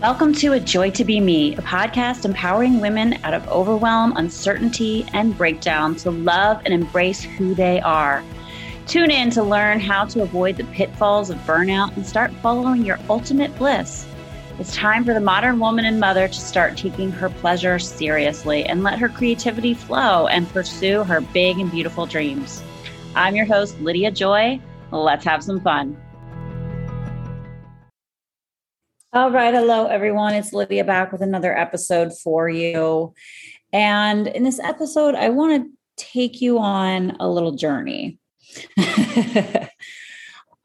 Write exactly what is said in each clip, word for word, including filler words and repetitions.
Welcome to A Joy to Be Me, a podcast empowering women out of overwhelm, uncertainty, and breakdown to love and embrace who they are. Tune in to learn how to avoid the pitfalls of burnout and start following your ultimate bliss. It's time for the modern woman and mother to start taking her pleasure seriously and let her creativity flow and pursue her big and beautiful dreams. I'm your host, Lydia Joy. Let's have some fun. All right. Hello, everyone. It's Lydia back with another episode for you. And in this episode, I want to take you on a little journey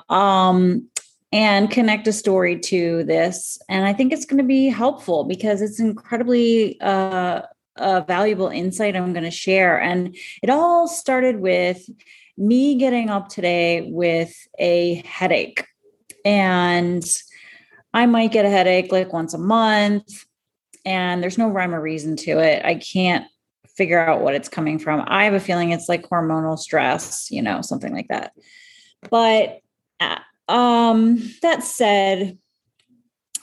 um, and connect a story to this. And I think it's going to be helpful because it's incredibly uh, a valuable insight I'm going to share. And it all started with me getting up today with a headache. And I might get a headache like once a month, and there's no rhyme or reason to it. I can't figure out what it's coming from. I have a feeling it's like hormonal stress, you know, something like that. But um, that said,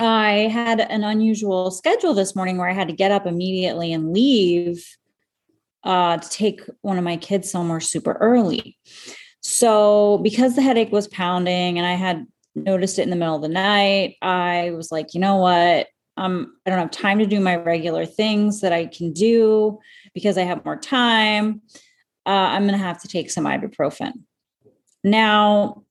I had an unusual schedule this morning where I had to get up immediately and leave uh, to take one of my kids somewhere super early. So because the headache was pounding and I had noticed it in the middle of the night, I was like, you know what? Um, I don't have time to do my regular things that I can do because I have more time. Uh, I'm going to have to take some ibuprofen. Now,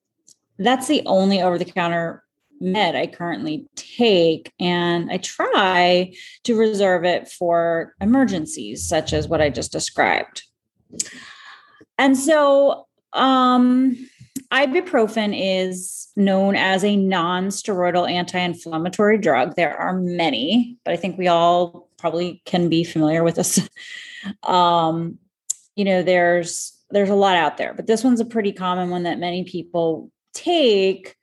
that's the only over-the-counter med I currently take, and I try to reserve it for emergencies, such as what I just described. And so, um, ibuprofen is known as a non-steroidal anti-inflammatory drug. There are many, but I think we all probably can be familiar with this. Um, you know, there's there's a lot out there, but this one's a pretty common one that many people take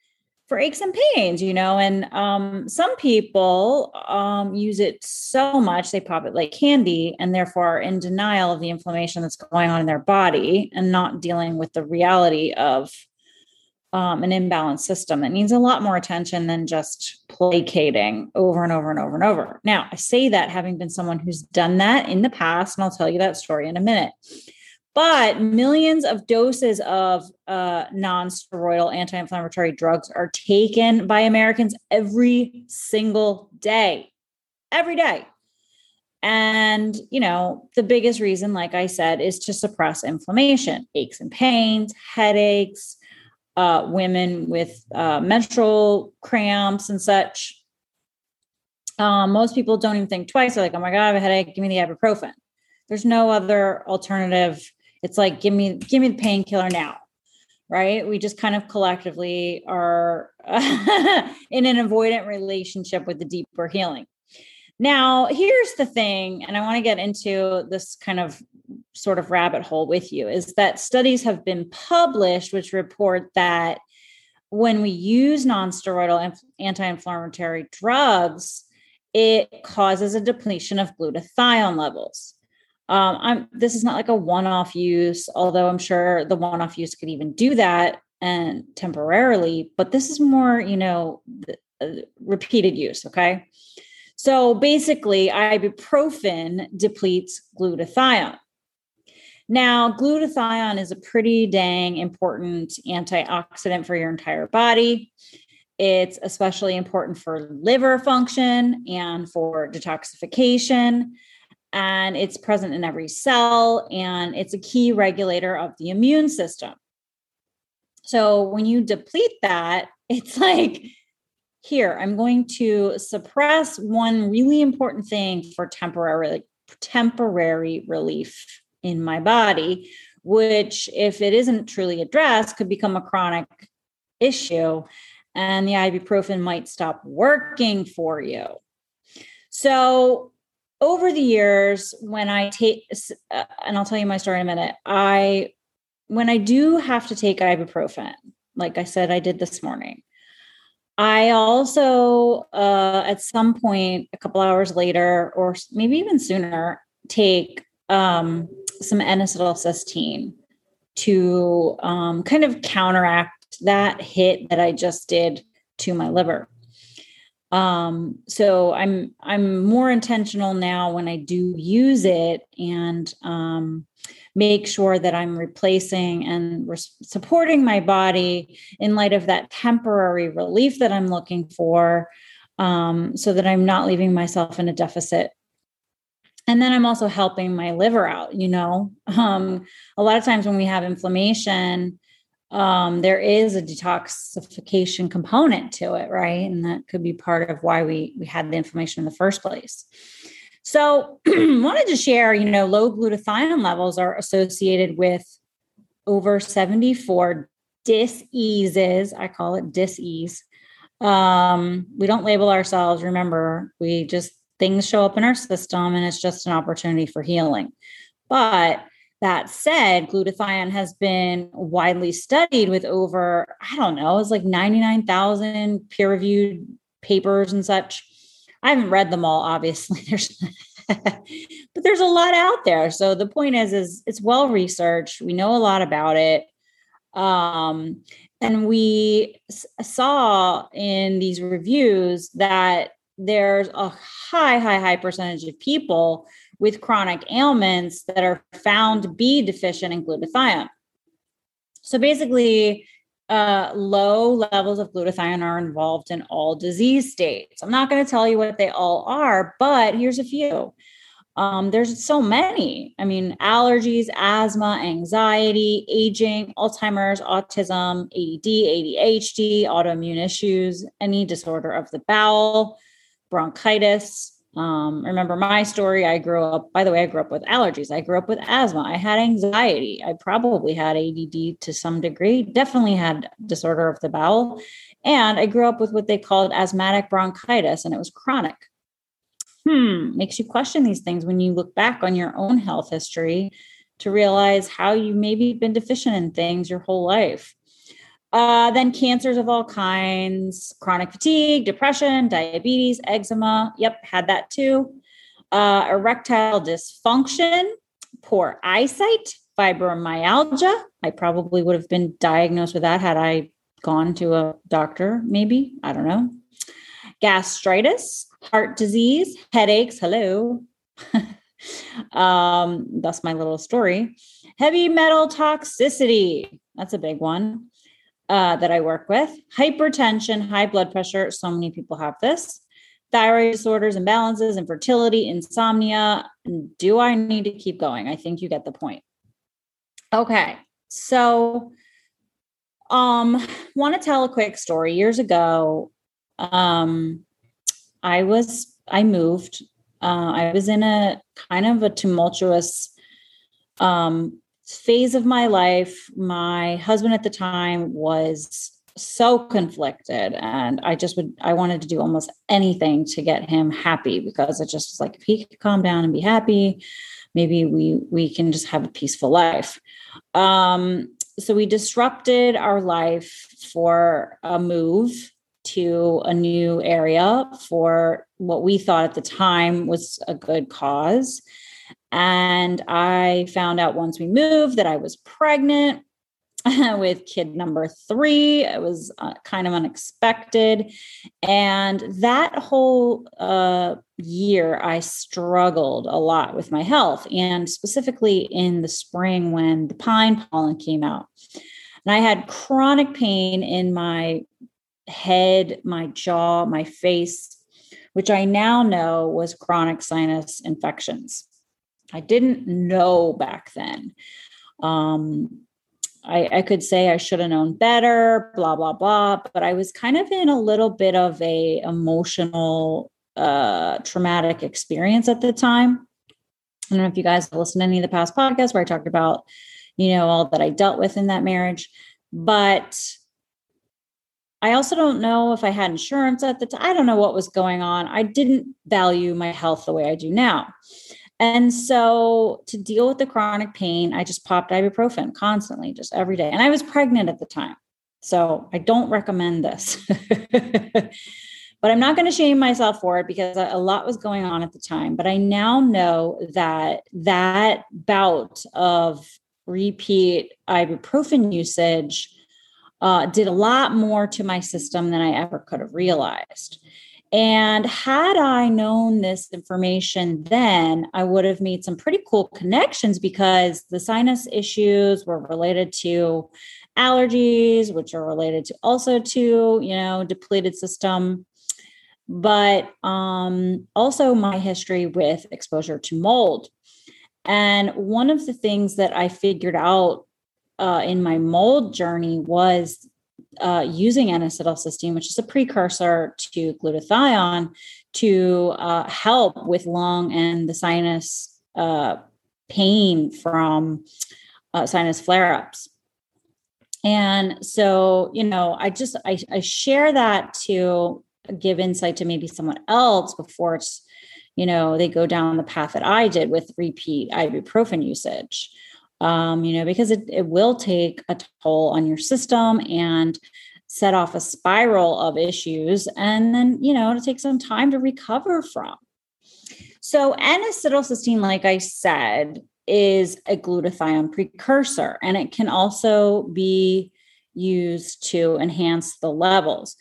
for aches and pains, you know, and um, some people um, use it so much they pop it like candy and therefore are in denial of the inflammation that's going on in their body and not dealing with the reality of um, an imbalanced system that needs a lot more attention than just placating over and over and over and over. Now, I say that having been someone who's done that in the past, and I'll tell you that story in a minute. But millions of doses of uh, non-steroidal anti-inflammatory drugs are taken by Americans every single day, every day. And, you know, the biggest reason, like I said, is to suppress inflammation, aches and pains, headaches, uh, women with uh, menstrual cramps and such. Um, most people don't even think twice. They're like, oh my God, I have a headache. Give me the ibuprofen. There's no other alternative. It's like, give me, give me the painkiller now, right? We just kind of collectively are in an avoidant relationship with the deeper healing. Now, here's the thing, and I want to get into this kind of sort of rabbit hole with you, is that studies have been published which report that when we use non-steroidal anti-inflammatory drugs, it causes a depletion of glutathione levels. Um, I'm, this is not like a one-off use, although I'm sure the one-off use could even do that and temporarily, but this is more, you know, the, uh, repeated use. Okay. So basically ibuprofen depletes glutathione. Now glutathione is a pretty dang important antioxidant for your entire body. It's especially important for liver function and for detoxification. And it's present in every cell, and it's a key regulator of the immune system. So when you deplete that, it's like, here, I'm going to suppress one really important thing for temporary, temporary relief in my body, which if it isn't truly addressed, could become a chronic issue, and the ibuprofen might stop working for you. So over the years, when I take, uh, and I'll tell you my story in a minute, I, when I do have to take ibuprofen, like I said, I did this morning, I also, uh, at some point, a couple hours later, or maybe even sooner, take um, some N-acetylcysteine to um, kind of counteract that hit that I just did to my liver. Um, so I'm, I'm more intentional now when I do use it, and, um, make sure that I'm replacing and re- supporting my body in light of that temporary relief that I'm looking for, um, so that I'm not leaving myself in a deficit. And then I'm also helping my liver out, you know, um, a lot of times when we have inflammation, um, there is a detoxification component to it, right? And that could be part of why we, we had the inflammation in the first place. So I wanted to share, you know, low glutathione levels are associated with over seventy-four diseases. I call it disease. Um, we don't label ourselves. Remember, we just, things show up in our system and it's just an opportunity for healing. But that said, glutathione has been widely studied with over, I don't know, it's like ninety-nine thousand peer-reviewed papers and such. I haven't read them all, obviously, there's, but there's a lot out there. So the point is, is it's well-researched. We know a lot about it. Um, and we s- saw in these reviews that there's a high, high, high percentage of people with chronic ailments that are found to be deficient in glutathione. So basically, Uh, low levels of glutathione are involved in all disease states. I'm not going to tell you what they all are, but here's a few. Um, there's so many. I mean, allergies, asthma, anxiety, aging, Alzheimer's, autism, A D D, A D H D, autoimmune issues, any disorder of the bowel, bronchitis. Um, remember my story. I grew up, by the way, I grew up with allergies. I grew up with asthma. I had anxiety. I probably had A D D to some degree, definitely had disorder of the bowel. And I grew up with what they called asthmatic bronchitis, and it was chronic. Hmm. Makes you question these things when you look back on your own health history to realize how you maybe been deficient in things your whole life. Uh, then cancers of all kinds, chronic fatigue, depression, diabetes, eczema. Yep, had that too. Uh, erectile dysfunction, poor eyesight, fibromyalgia. I probably would have been diagnosed with that had I gone to a doctor, maybe. I don't know. Gastritis, heart disease, headaches. Hello. um, that's my little story. Heavy metal toxicity. That's a big one. Uh, that I work with, hypertension, high blood pressure. So many people have this, thyroid disorders, imbalances, infertility, insomnia. Do I need to keep going? I think you get the point. Okay. So, um, want to tell a quick story. Years ago, um, I was, I moved, uh, I was in a kind of a tumultuous, um, phase of my life. My husband at the time was so conflicted, and I just would, I wanted to do almost anything to get him happy, because it just was like, if he could calm down and be happy, maybe we, we can just have a peaceful life. Um, so we disrupted our life for a move to a new area for what we thought at the time was a good cause. And I found out once we moved that I was pregnant with kid number three. It was uh, kind of unexpected. And that whole uh, year, I struggled a lot with my health, and specifically in the spring when the pine pollen came out. And I had chronic pain in my head, my jaw, my face, which I now know was chronic sinus infections. I didn't know back then. Um, I, I could say I should have known better, blah, blah, blah. But I was kind of in a little bit of a emotional, uh, traumatic experience at the time. I don't know if you guys have listened to any of the past podcasts where I talked about, you know, all that I dealt with in that marriage. But I also don't know if I had insurance at the time. I don't know what was going on. I didn't value my health the way I do now. And so to deal with the chronic pain, I just popped ibuprofen constantly, just every day. And I was pregnant at the time. So I don't recommend this, but I'm not going to shame myself for it because a lot was going on at the time. But I now know that that bout of repeat ibuprofen usage uh, did a lot more to my system than I ever could have realized. And had I known this information then, I would have made some pretty cool connections, because the sinus issues were related to allergies, which are related to also to, you know, depleted system. But um, also my history with exposure to mold. And one of the things that I figured out uh, in my mold journey was uh, using N-acetylcysteine, which is a precursor to glutathione, to uh, help with lung and the sinus uh, pain from uh, sinus flare-ups. And so, you know, I just, I, I share that to give insight to maybe someone else before it's, you know, they go down the path that I did with repeat ibuprofen usage, um, you know, because it, it will take a toll on your system and set off a spiral of issues. And then, you know, it'll take some time to recover from. So N-acetylcysteine, like I said, is a glutathione precursor, and it can also be used to enhance the levels.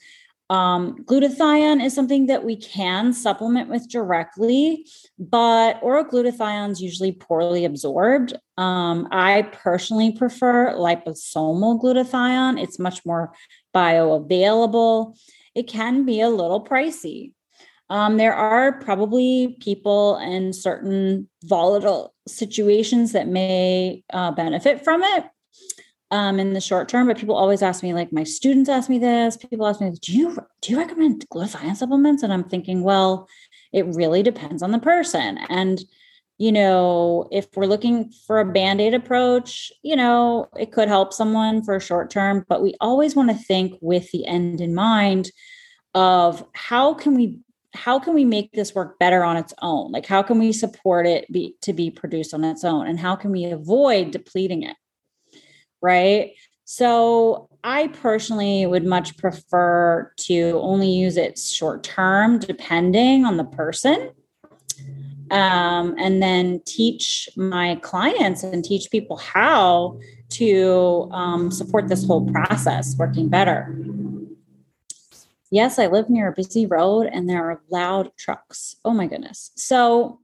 Um, glutathione is something that we can supplement with directly, but oral glutathione is usually poorly absorbed. Um, I personally prefer liposomal glutathione. It's much more bioavailable. It can be a little pricey. Um, there are probably people in certain volatile situations that may uh, benefit from it. Um, in the short term, but people always ask me, like my students ask me this, people ask me, do you, do you recommend glutathione supplements? And I'm thinking, well, it really depends on the person. And, you know, if we're looking for a Band-Aid approach, you know, it could help someone for a short term, but we always want to think with the end in mind of how can we, how can we make this work better on its own? Like, how can we support it be, to be produced on its own? And how can we avoid depleting it? Right. So I personally would much prefer to only use it short term, depending on the person. Um, and then teach my clients and teach people how to um, support this whole process working better. Yes, I live near a busy road and there are loud trucks. Oh, my goodness. So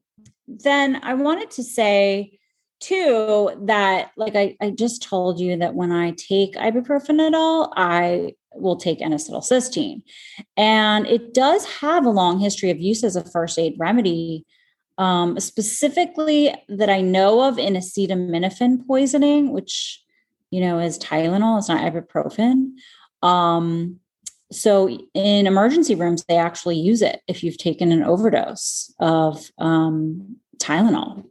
then I wanted to say, Two, that like I, I just told you that when I take ibuprofen at all, I will take N-acetylcysteine. And it does have a long history of use as a first aid remedy, um, specifically that I know of in acetaminophen poisoning, which, you know, is Tylenol, it's not ibuprofen. Um, so in emergency rooms, they actually use it if you've taken an overdose of um, Tylenol.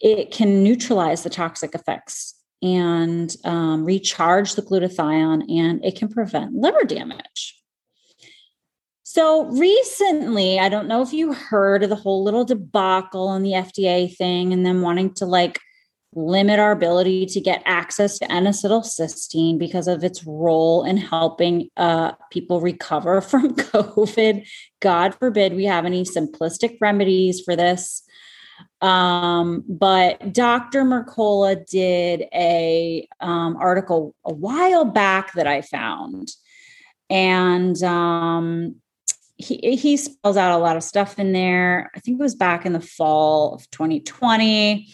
It can neutralize the toxic effects and um, recharge the glutathione, and it can prevent liver damage. So recently, I don't know if you heard of the whole little debacle and the F D A thing and them wanting to like limit our ability to get access to N-acetylcysteine because of its role in helping uh, people recover from COVID. God forbid we have any simplistic remedies for this. Um, but Doctor Mercola did a, um, article a while back that I found, and, um, he, he spells out a lot of stuff in there. I think it was back in the fall of twenty twenty.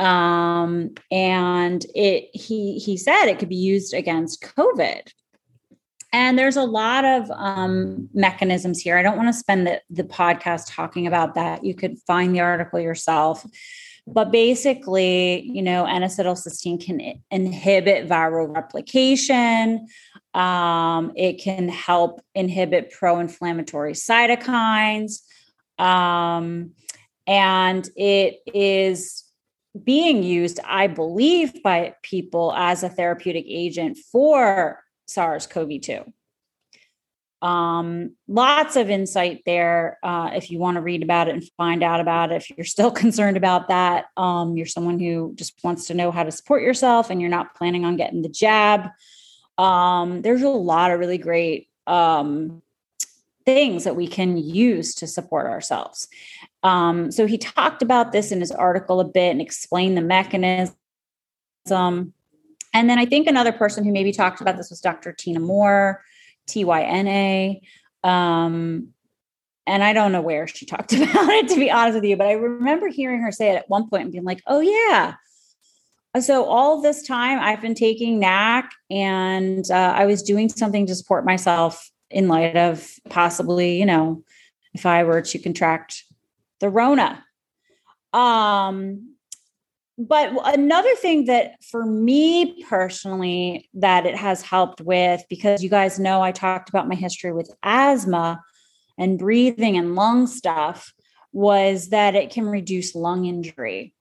Um, and it, he, he said it could be used against COVID. And there's a lot of um, mechanisms here. I don't want to spend the, the podcast talking about that. You could find the article yourself. But basically, you know, N-acetylcysteine can inhibit viral replication. Um, it can help inhibit pro-inflammatory cytokines. Um, and it is being used, I believe, by people as a therapeutic agent for SARS-C o V two. Um, lots of insight there. Uh, if you want to read about it and find out about it, if you're still concerned about that, um, you're someone who just wants to know how to support yourself and you're not planning on getting the jab. Um, there's a lot of really great um, things that we can use to support ourselves. Um, so he talked about this in his article a bit and explained the mechanism. And then I think another person who maybe talked about this was Doctor Tina Moore, T Y N A. Um, And I don't know where she talked about it, to be honest with you, but I remember hearing her say it at one point and being like, oh yeah. So all this time I've been taking N A C, and uh, I was doing something to support myself in light of possibly, you know, if I were to contract the Rona. Um, but another thing that for me personally, that it has helped with, because you guys know, I talked about my history with asthma and breathing and lung stuff, was that it can reduce lung injury.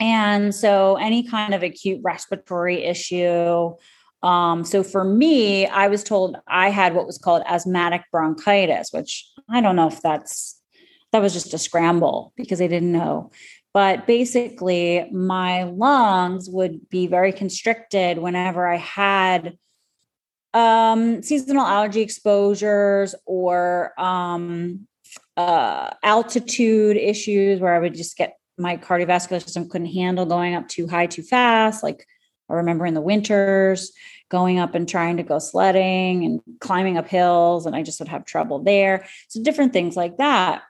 And so any kind of acute respiratory issue. Um, so for me, I was told I had what was called asthmatic bronchitis, which I don't know if that's, that was just a scramble because they didn't know. But basically my lungs would be very constricted whenever I had um, seasonal allergy exposures or um, uh, altitude issues where I would just get, my cardiovascular system couldn't handle going up too high, too fast. Like I remember in the winters going up and trying to go sledding and climbing up hills, and I just would have trouble there. So different things like that.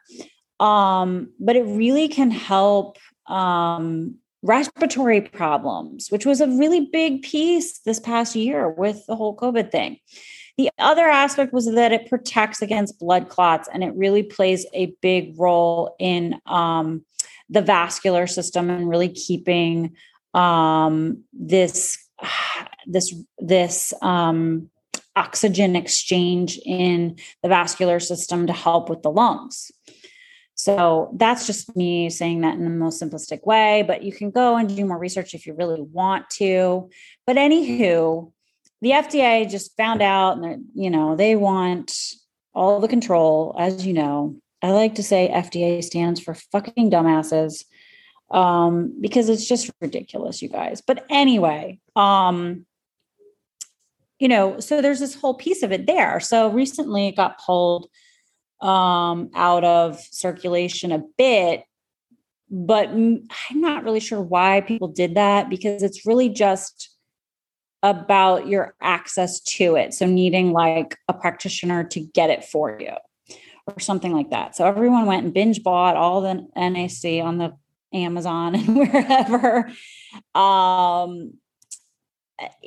Um, but it really can help um, respiratory problems, which was a really big piece this past year with the whole COVID thing. The other aspect was that it protects against blood clots, and it really plays a big role in um, the vascular system and really keeping um, this, this, this um, oxygen exchange in the vascular system to help with the lungs. So that's just me saying that in the most simplistic way, but you can go and do more research if you really want to. But anywho, the F D A just found out, and you know, they want all the control, as you know. I like to say F D A stands for fucking dumbasses, um, because it's just ridiculous, you guys. But anyway, um, you know, so there's this whole piece of it there. So recently it got pulled um, out of circulation a bit, but I'm not really sure why people did that, because it's really just about your access to it. So needing like a practitioner to get it for you or something like that. So everyone went and binge bought all the N A C on the Amazon and wherever. Um,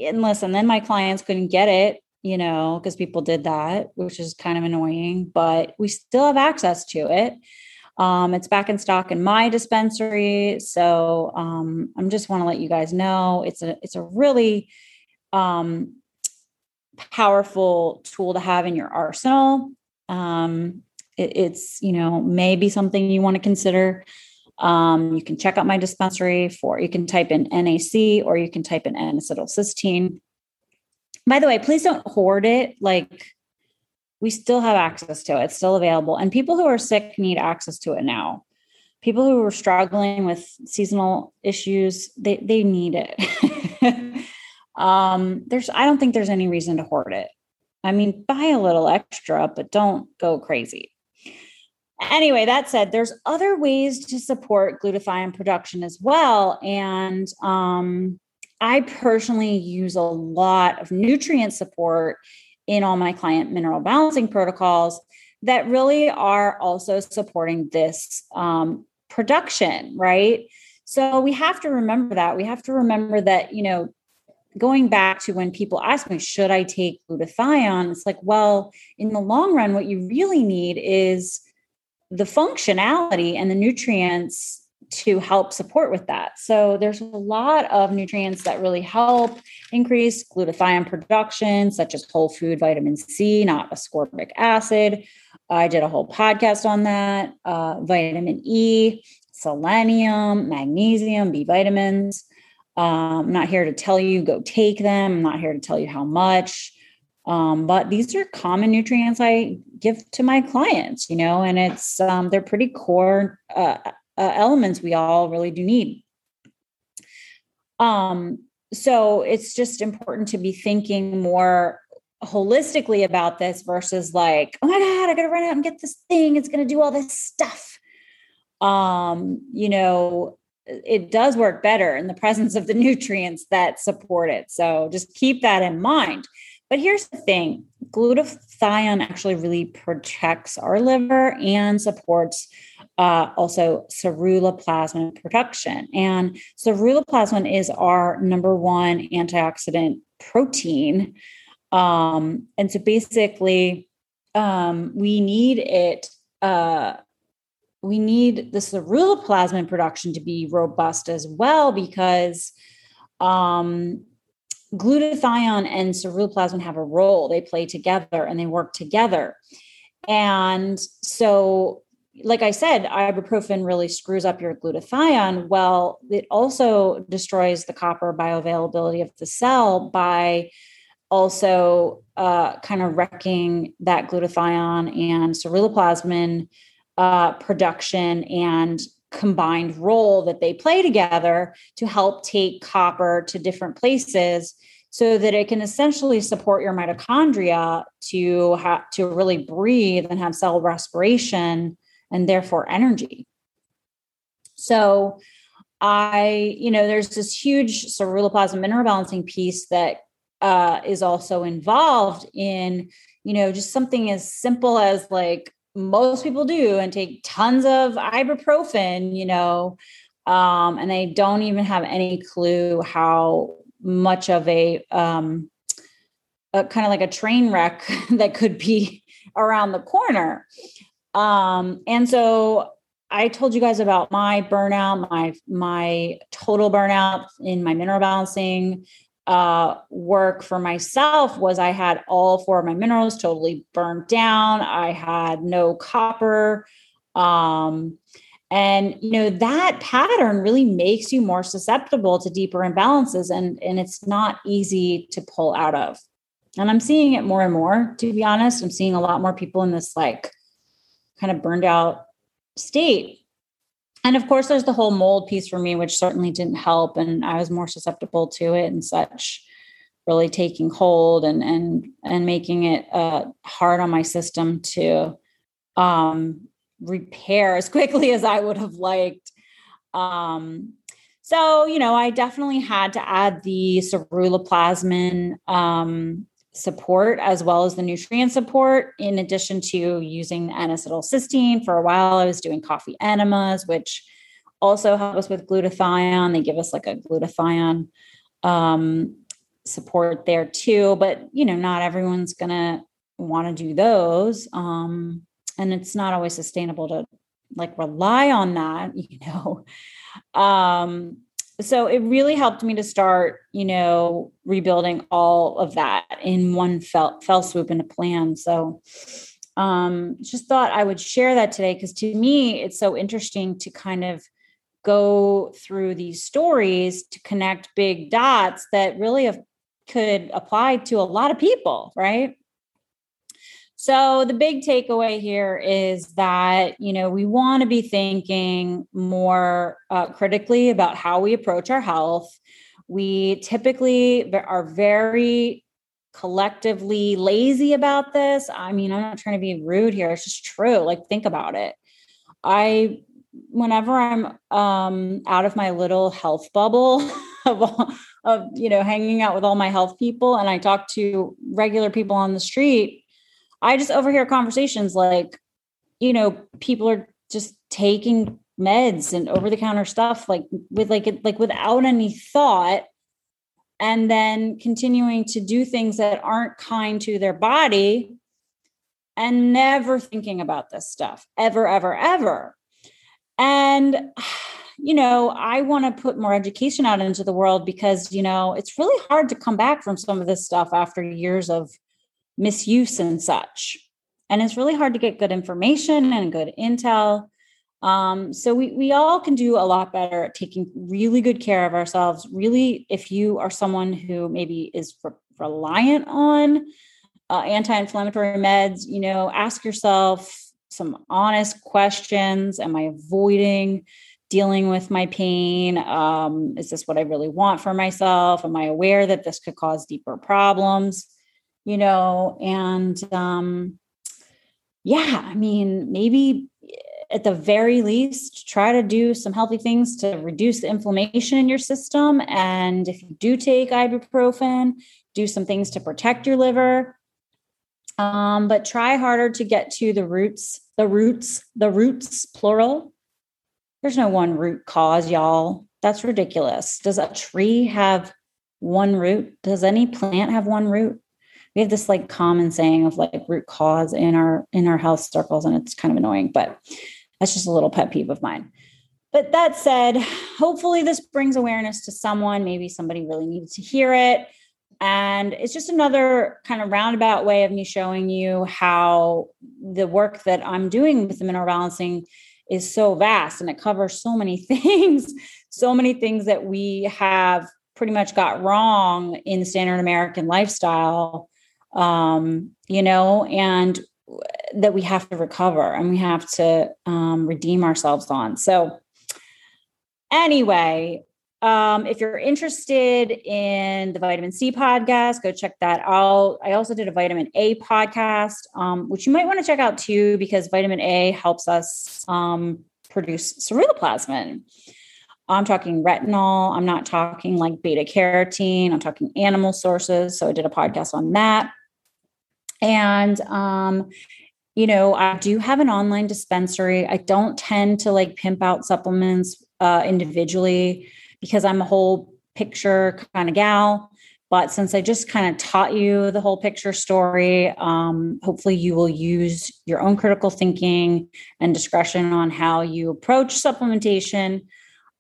and listen, then my clients couldn't get it, you know, because people did that, which is kind of annoying, but we still have access to it. Um, it's back in stock in my dispensary. So um, I'm just want to let you guys know it's a, it's a really um, powerful tool to have in your arsenal. Um, it, it's, you know, maybe something you want to consider. Um, you can check out my dispensary for, you can type in N A C or you can type in N-acetylcysteine. By the way, please don't hoard it. Like, we still have access to it. It's still available. And people who are sick need access to it now. People who are struggling with seasonal issues, they, they need it. um, there's, I don't think there's any reason to hoard it. I mean, buy a little extra, but don't go crazy. Anyway, that said, there's other ways to support glutathione production as well. And um, I personally use a lot of nutrient support in all my client mineral balancing protocols that really are also supporting this um, production, right? So we have to remember that. We have to remember that, you know, going back to when people ask me, should I take glutathione? It's like, well, in the long run, what you really need is the functionality and the nutrients to help support with that. So there's a lot of nutrients that really help increase glutathione production, such as whole food vitamin C, not ascorbic acid. I did a whole podcast on that. Uh, vitamin E, selenium, magnesium, B vitamins. Um, I'm not here to tell you go take them. I'm not here to tell you how much, um, but these are common nutrients I give to my clients, you know, and it's, um, they're pretty core uh, uh, elements we all really do need. Um, so it's just important to be thinking more holistically about this versus like, oh my God, I got to run out and get this thing. It's going to do all this stuff. Um, you know, it does work better in the presence of the nutrients that support it. So just keep that in mind. But here's the thing, glutathione actually really protects our liver and supports uh, also ceruloplasmin production. And ceruloplasmin is our number one antioxidant protein. Um, and so basically, um, we need it, uh, we need the ceruloplasmin production to be robust as well, because um, glutathione and ceruloplasmin have a role. They play together and they work together. And so, like I said, ibuprofen really screws up your glutathione. Well, it also destroys the copper bioavailability of the cell by also uh, kind of wrecking that glutathione and ceruloplasmin uh, production and combined role that they play together to help take copper to different places so that it can essentially support your mitochondria to ha- to really breathe and have cell respiration and therefore energy. So I, you know, there's this huge ceruloplasmin mineral balancing piece that uh, is also involved in, you know, just something as simple as like most people do and take tons of ibuprofen, you know, um, and they don't even have any clue how much of a, um, a kind of like a train wreck that could be around the corner. Um, and so I told you guys about my burnout, my, my total burnout in my mineral balancing uh, work for myself was I had all four of my minerals totally burned down. I had no copper. Um, and you know, that pattern really makes you more susceptible to deeper imbalances, and, and it's not easy to pull out of. And I'm seeing it more and more, to be honest. I'm seeing a lot more people in this like kind of burned out state. And of course, there's the whole mold piece for me, which certainly didn't help. And I was more susceptible to it and such really taking hold and, and, and making it uh, hard on my system to um, repair as quickly as I would have liked. Um, so, you know, I definitely had to add the ceruloplasmin um, support as well as the nutrient support, in addition to using the N-acetylcysteine. For a while, I was doing coffee enemas, which also help us with glutathione. They give us like a glutathione um, support there too, but you know, not everyone's going to want to do those. Um, and it's not always sustainable to like rely on that, you know? Um, So it really helped me to start, you know, rebuilding all of that in one fell, fell swoop in a plan. So um, just thought I would share that today, because to me, it's so interesting to kind of go through these stories to connect big dots that really have, could apply to a lot of people, right? So the big takeaway here is that, you know, we want to be thinking more uh, critically about how we approach our health. We typically are very collectively lazy about this. I mean, I'm not trying to be rude here. It's just true. Like, think about it. I, whenever I'm um, out of my little health bubble of all, of, you know, hanging out with all my health people, and I talk to regular people on the street, I just overhear conversations like, you know, people are just taking meds and over-the-counter stuff, like with like like without any thought, and then continuing to do things that aren't kind to their body, and never thinking about this stuff ever, ever, ever. And you know, I want to put more education out into the world, because you know, it's really hard to come back from some of this stuff after years of misuse and such. And it's really hard to get good information and good intel. Um, so we, we all can do a lot better at taking really good care of ourselves. Really, if you are someone who maybe is re- reliant on uh, anti-inflammatory meds, you know, ask yourself some honest questions. Am I avoiding dealing with my pain? Um, is this what I really want for myself? Am I aware that this could cause deeper problems? You know, and um, yeah, I mean, maybe at the very least, try to do some healthy things to reduce the inflammation in your system. And if you do take ibuprofen, do some things to protect your liver. Um, but try harder to get to the roots, the roots, the roots, plural. There's no one root cause, y'all. That's ridiculous. Does a tree have one root? Does any plant have one root? We have this like common saying of like root cause in our, in our health circles. And it's kind of annoying, but that's just a little pet peeve of mine. But that said, hopefully this brings awareness to someone. Maybe somebody really needed to hear it. And it's just another kind of roundabout way of me showing you how the work that I'm doing with the mineral balancing is so vast, and it covers so many things, so many things that we have pretty much got wrong in the standard American lifestyle, um, you know, and that we have to recover and we have to um, redeem ourselves on. So anyway, Um, if you're interested in the Vitamin C podcast, go check that out. I also did a Vitamin A podcast, um, which you might want to check out too, because Vitamin A helps us um, produce ceruloplasmin. I'm talking retinol. I'm not talking like beta carotene. I'm talking animal sources. So I did a podcast on that. And, um, you know, I do have an online dispensary. I don't tend to like pimp out supplements uh, individually, because I'm a whole picture kind of gal. But since I just kind of taught you the whole picture story, um, hopefully you will use your own critical thinking and discretion on how you approach supplementation.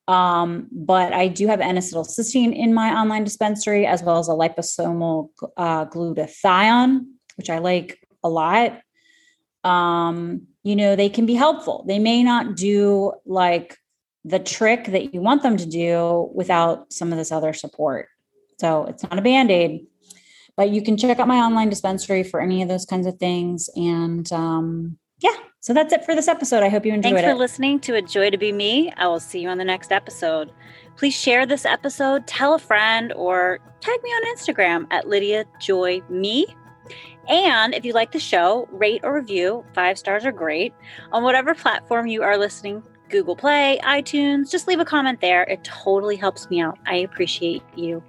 Um, but I do have N-acetylcysteine in my online dispensary, as well as a liposomal uh, glutathione, which I like a lot. Um, you know, they can be helpful. They may not do like the trick that you want them to do without some of this other support. So it's not a Band-Aid, but you can check out my online dispensary for any of those kinds of things. And um, yeah, so that's it for this episode. I hope you enjoyed it. Thanks for listening to A Joy to Be Me. I will see you on the next episode. Please share this episode, tell a friend, or tag me on Instagram at Lydia Joy Me. And if you like the show, rate or review, five stars are great, on whatever platform you are listening. Google Play, iTunes, just leave a comment there. It totally helps me out. I appreciate you.